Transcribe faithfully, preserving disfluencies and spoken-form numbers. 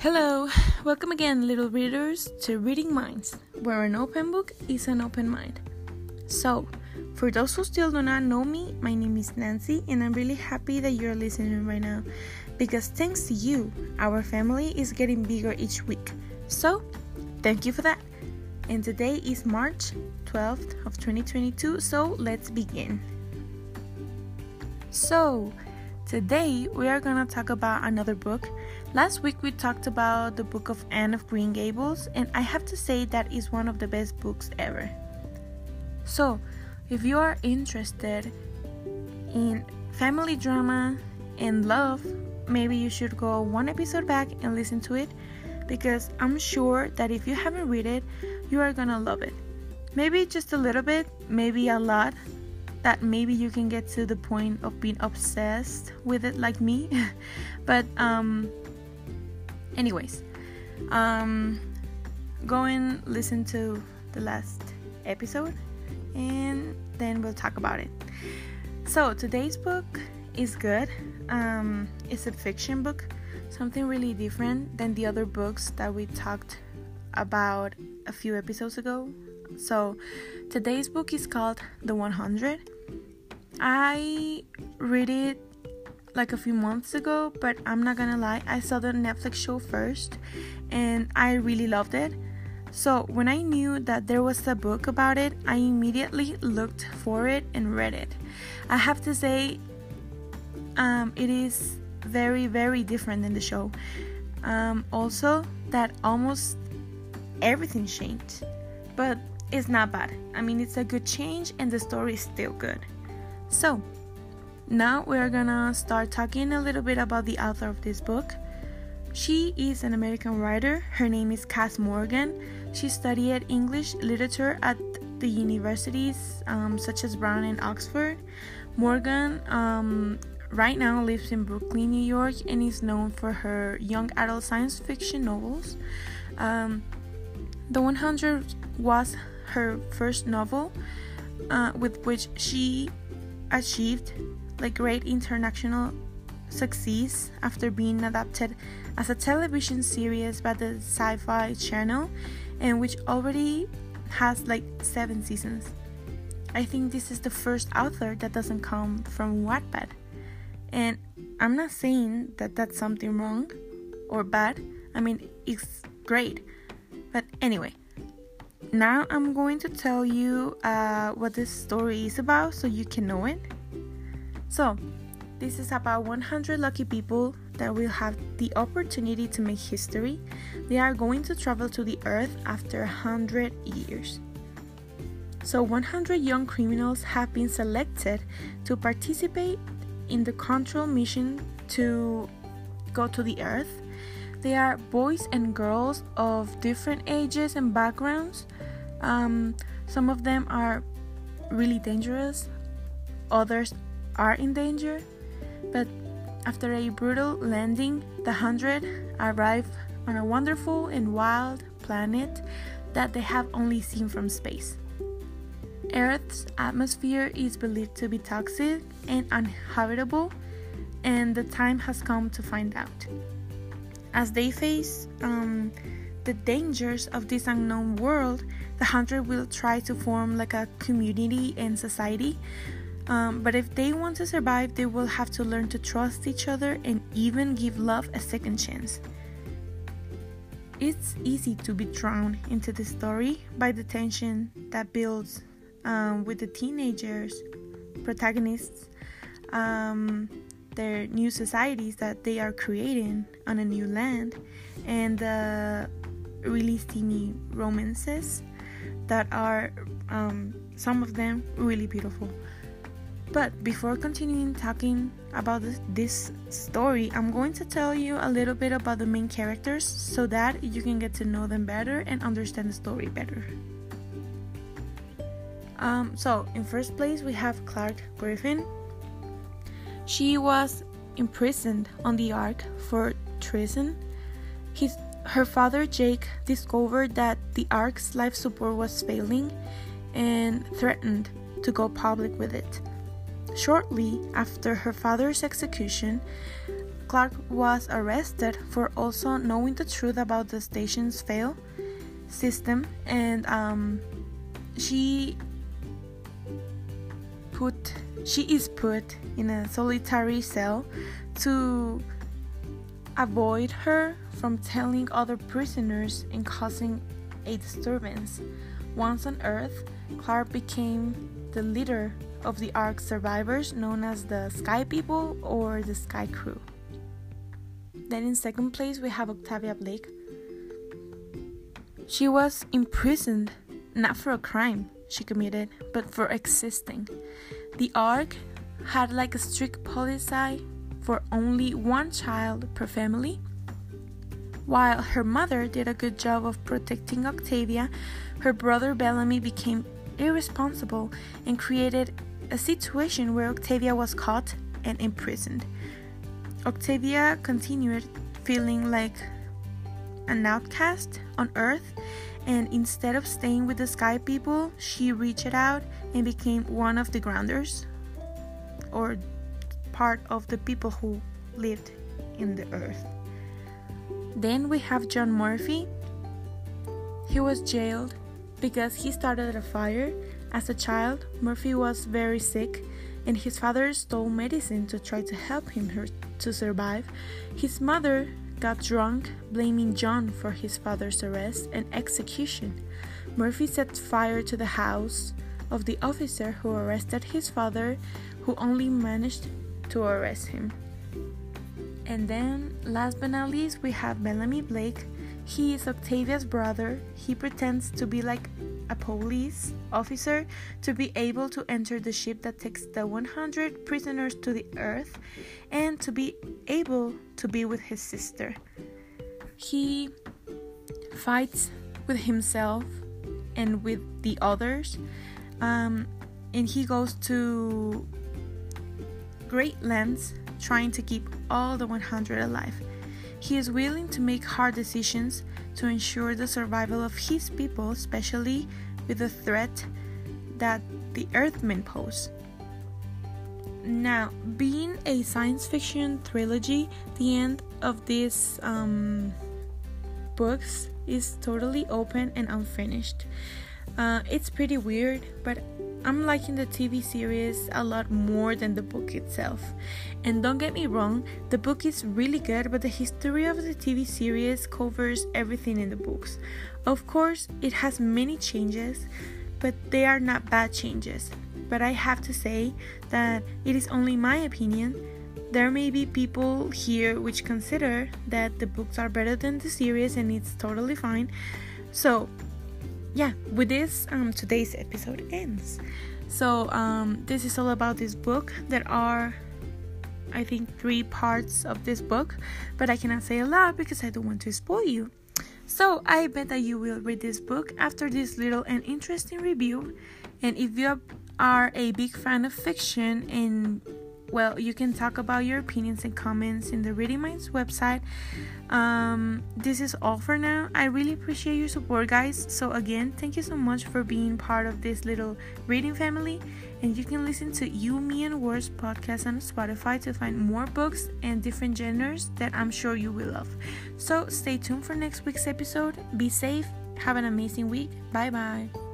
Hello, welcome again, little readers, to Reading Minds, where an open book is an open mind. So, for those who still do not know me, my name is Nancy, and I'm really happy that you're listening right now, because thanks to you, our family is getting bigger each week. So, thank you for that. And today is March twelfth of twenty twenty-two, so let's begin. So, today we are gonna talk about another book. Last week we talked about the book of Anne of Green Gables, and I have to say that is one of the best books ever. So, if you are interested in family drama and love, maybe you should go one episode back and listen to it, because I'm sure that if you haven't read it, you are gonna love it. Maybe just a little bit, maybe a lot, that maybe you can get to the point of being obsessed with it like me. But um anyways um go and listen to the last episode, and then we'll talk about it. So today's book is good. Um it's a fiction book, something really different than the other books that we talked about a few episodes ago. So today's book is called The one hundred. I read it like a few months ago, but I'm not gonna lie, I saw the Netflix show first and I really loved it. So when I knew that there was a book about it, I immediately looked for it and read it. I have to say, um, it is very, very different than the show. Um, also, that almost everything changed, but it's not bad. I mean, it's a good change and the story is still good. So, now we're gonna start talking a little bit about the author of this book. She is an American writer. Her name is Cass Morgan. She studied English literature at the universities um, such as Brown and Oxford. Morgan um, right now lives in Brooklyn, New York, and is known for her young adult science fiction novels. Um, The one hundred was her first novel, uh, with which she achieved like great international success after being adapted as a television series by the Sci-Fi Channel, and which already has like seven seasons. I think this is the first author that doesn't come from Wattpad, and I'm not saying that that's something wrong or bad. I mean, it's great. But anyway, now I'm going to tell you uh, what this story is about so you can know it. So, this is about one hundred lucky people that will have the opportunity to make history. They are going to travel to the earth after one hundred years. So, one hundred young criminals have been selected to participate in the control mission to go to the earth. They are boys and girls of different ages and backgrounds. Um, some of them are really dangerous, others are in danger. But after a brutal landing, the hundred arrive on a wonderful and wild planet that they have only seen from space. Earth's atmosphere is believed to be toxic and uninhabitable, and the time has come to find out. As they face um, the dangers of this unknown world, the hundred will try to form like a community and society. Um, but if they want to survive, they will have to learn to trust each other and even give love a second chance. It's easy to be drawn into the story by the tension that builds um, with the teenagers, protagonists, um, their new societies that they are creating on a new land, and uh, really steamy romances that are um, some of them really beautiful. But before continuing talking about this, this story, I'm going to tell you a little bit about the main characters so that you can get to know them better and understand the story better. Um, so in first place we have Clark Griffin. She was imprisoned on the Ark for treason. His, her father, Jake, discovered that the Ark's life support was failing and threatened to go public with it. Shortly after her father's execution, Clark was arrested for also knowing the truth about the station's fail system, and um, she put she is put in a solitary cell to avoid her from telling other prisoners and causing a disturbance. Once on Earth, Clark became the leader of the Ark's survivors, known as the Sky People or the Sky Crew. Then in second place we have Octavia Blake. She was imprisoned not for a crime she committed, but for existing. The Ark had like a strict policy for only one child per family. While her mother did a good job of protecting Octavia, her brother Bellamy became irresponsible and created a situation where Octavia was caught and imprisoned. Octavia continued feeling like an outcast on Earth, and instead of staying with the Sky People, she reached out and became one of the grounders, or part of the people who lived in the Earth. Then we have John Murphy. He was jailed because he started a fire. As a child, Murphy was very sick, and his father stole medicine to try to help him her- to survive. His mother got drunk, blaming John for his father's arrest and execution. Murphy set fire to the house of the officer who arrested his father, who only managed to arrest him. And then, last but not least, we have Bellamy Blake. He is Octavia's brother. He pretends to be like a police officer to be able to enter the ship that takes the one hundred prisoners to the Earth and to be able to be with his sister. He fights with himself and with the others, um, and he goes to great lengths trying to keep all the one hundred alive. He is willing to make hard decisions to ensure the survival of his people, especially with the threat that the Earthmen pose. Now, being a science fiction trilogy, the end of these um, books is totally open and unfinished. Uh, it's pretty weird, but I'm liking the T V series a lot more than the book itself. And don't get me wrong, the book is really good, but the history of the T V series covers everything in the books. Of course, it has many changes, but they are not bad changes. But I have to say that it is only my opinion. There may be people here which consider that the books are better than the series, and it's totally fine. So yeah, with this, um, today's episode ends. So um, this is all about this book. There are, I think, three parts of this book, but I cannot say a lot because I don't want to spoil you. So I bet that you will read this book after this little and interesting review. And if you are a big fan of fiction, and well, you can talk about your opinions and comments in the Reading Minds website. Um, this is all for now. I really appreciate your support, guys. So again, thank you so much for being part of this little reading family. And you can listen to You, Me, and Words podcast on Spotify to find more books and different genres that I'm sure you will love. So stay tuned for next week's episode. Be safe. Have an amazing week. Bye-bye.